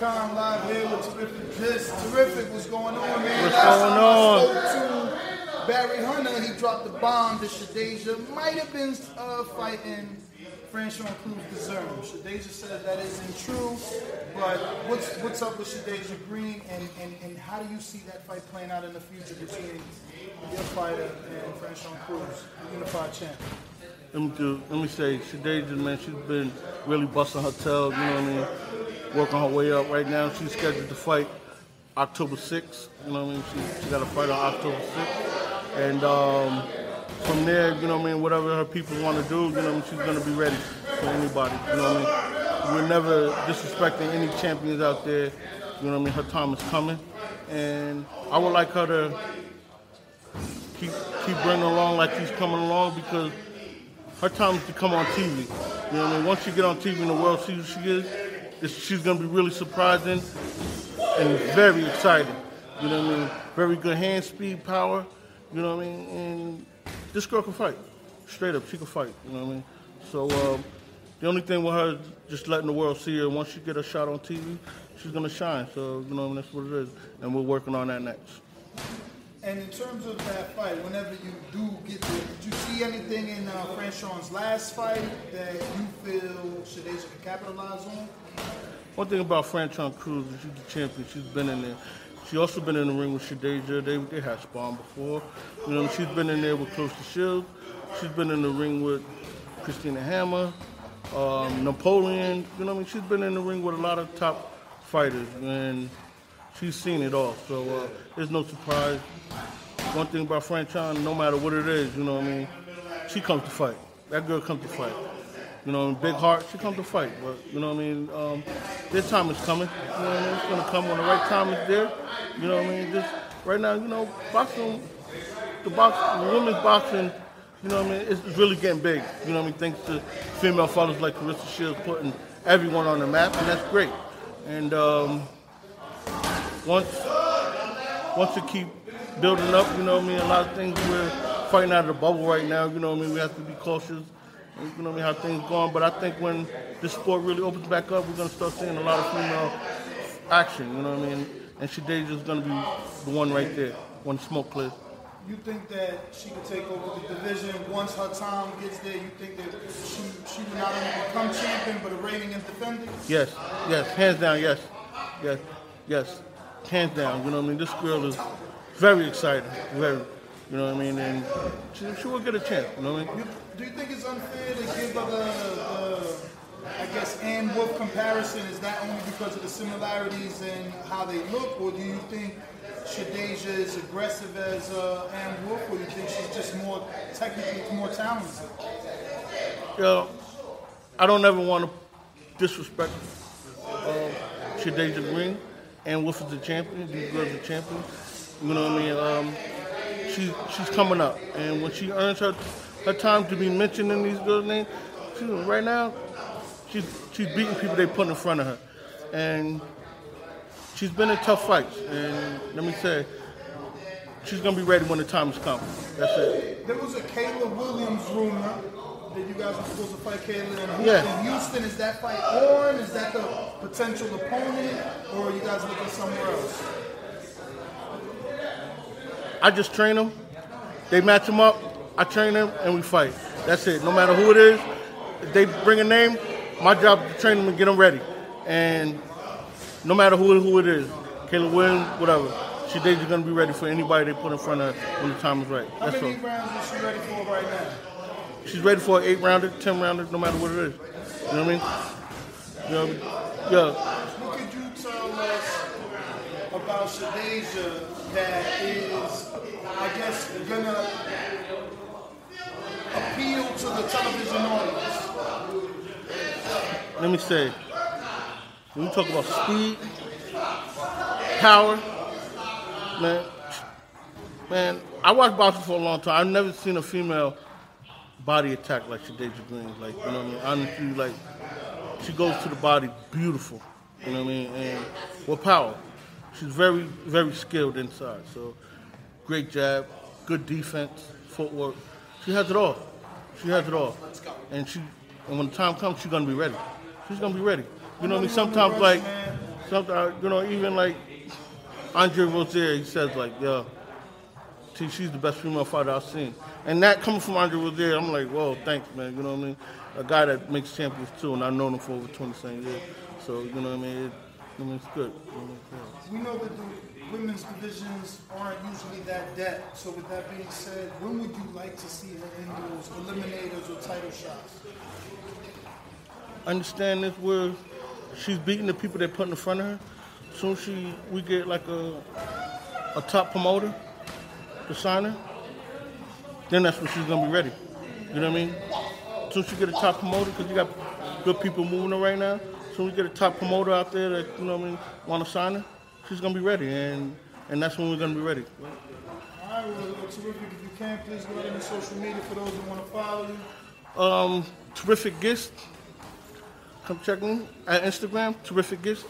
Sports.com live here with Terrific Just. Terrific, what's going on, man? Last time I spoke to Barry Hunter, he dropped the bomb to Shadeja. Might have been fighting Franchon Cruz deserved. Shadeja said that isn't true, but what's up with Shadeja Green, and how do you see that fight playing out in the future between your fighter and Franchon Cruz, the unified champ? Let me say, Shadeja, man, she's been really busting her tail, you know what I mean, working her way up. Right now, she's scheduled to fight October 6th, you know what I mean, she got a fight on October 6th, and from there, you know what I mean, whatever her people want to do, you know what I mean, she's going to be ready for anybody, you know what I mean. We're never disrespecting any champions out there, you know what I mean, her time is coming, and I would like her to keep bringing along like she's coming along, because her time is to come on TV, you know what I mean. Once you get on TV and the world sees who she is, she's going to be really surprising and very exciting, you know what I mean. Very good hand speed, power, you know what I mean, and this girl can fight, straight up. She can fight, you know what I mean. So the only thing with her is just letting the world see her. Once she get a shot on TV, she's gonna shine. So you know what I mean, that's what it is, and we're working on that next. And in terms of that fight, whenever you do get there, did you see anything in Franchon's last fight that you feel Shadeja can capitalize on? One thing about Franchon Cruz is she's the champion. She's been in there. She's also been in the ring with Shadeja. They had spawned before. You know, she's been in there with Claressa Shields. She's been in the ring with Christina Hammer, Napoleon. You know what I mean? She's been in the ring with a lot of top fighters, and she's seen it all. So there's no surprise. One thing about Franchon, no matter what it is, you know what I mean, she comes to fight. That girl comes to fight. You know, big heart, she comes to fight. But, you know what I mean, this time is coming. You know what I mean? It's going to come when the right time is there. You know what I mean? Just right now, you know, boxing, women's boxing, you know what I mean, it's really getting big. You know what I mean? Thanks to female fighters like Claressa Shields putting everyone on the map, and that's great. And once you keep building up, you know what I mean, a lot of things, we're fighting out of the bubble right now. You know what I mean? We have to be cautious. You know what I mean, how things going, but I think when this sport really opens back up, we're going to start seeing a lot of female action, you know what I mean, and Shadeja's going to be the one right there, one smoke clear. You think that she can take over the division once her time gets there? You think that she will not only become champion, but a reigning and defending? Yes, yes, hands down, yes, yes, yes, hands down, you know what I mean, this girl is very exciting, very. You know what I mean? And she will get a chance, you know what I mean? Do you think it's unfair to give her the I guess, Ann Wolfe comparison? Is that only because of the similarities in how they look? Or do you think Shadeja is aggressive as Ann Wolfe? Or do you think she's just more, technically, more talented? You know, I don't ever want to disrespect Shadeja Green. Ann Wolfe is the champion. These girls are champions. You know what I mean? She's coming up, and when she earns her time to be mentioned in these girls' names, right now she's beating people they put in front of her, and she's been in tough fights. And let me say, she's gonna be ready when the time is coming. That's it. There was a Kayla Williams rumor that you guys were supposed to fight Kayla in Houston. Is that fight on? Is that the potential opponent, or are you guys looking somewhere else? I just train them, they match them up, I train them, and we fight. That's it. No matter who it is, if they bring a name, my job is to train them and get them ready. And no matter who it is, Kayla Williams, whatever, Shadeja's going to be ready for anybody they put in front of her when the time is right. That's How many rounds is she ready for right now? She's ready for an 8-rounder, 10-rounder, no matter what it is. You know what I mean? Yeah. What could you tell us about Shadeja that is, I guess, gonna appeal to the television audience? Let me say, when we talk about speed, power, man, I watched boxing for a long time. I've never seen a female body attack like Shadeja Green. Like, you know what I mean? Honestly, like, she goes to the body beautiful. You know what I mean? And with power. She's very, very skilled inside. So, great jab, good defense, footwork. She has it all. She has it all. And when the time comes, she's gonna be ready. She's gonna be ready. You know what I mean? Sometimes, like, something, you know, even like Andre Rozier, he says like, yeah, she's the best female fighter I've seen. And that coming from Andre Rozier, I'm like, whoa, thanks, man, you know what I mean? A guy that makes champions too, and I've known him for over 27 years. So, you know what I mean? I mean, it's good. You know, yeah. We know that the women's divisions aren't usually that dead. So with that being said, when would you like to see her in those eliminators or title shots? Understand this, where she's beating the people they put in front of her. Soon we get like a top promoter to sign her, then that's when she's gonna be ready. You know what I mean? Soon she get a top promoter, because you got good people moving her right now. Soon we get a top promoter out there that, you know what I mean, want to sign her, she's gonna be ready, and that's when we're gonna be ready. All right, well, terrific. If you can, please go ahead on social media for those who want to follow you. Terrific Gist. Come check me at Instagram, Terrific Gist.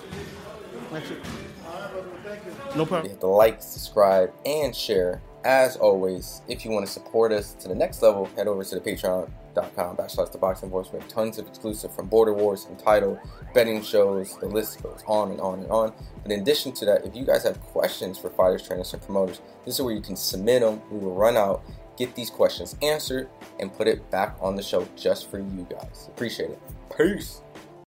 That's it. All right, brother. Thank you. No problem. You have to like, subscribe, and share. As always, if you want to support us to the next level, head over to the patreon.com/theboxingvoice. We have tons of exclusive, from Border Wars, Entitled, betting shows, the list goes on and on and on. But in addition to that, if you guys have questions for fighters, trainers, and promoters, this is where you can submit them. We will run out, get these questions answered, and put it back on the show just for you guys. Appreciate it. Peace.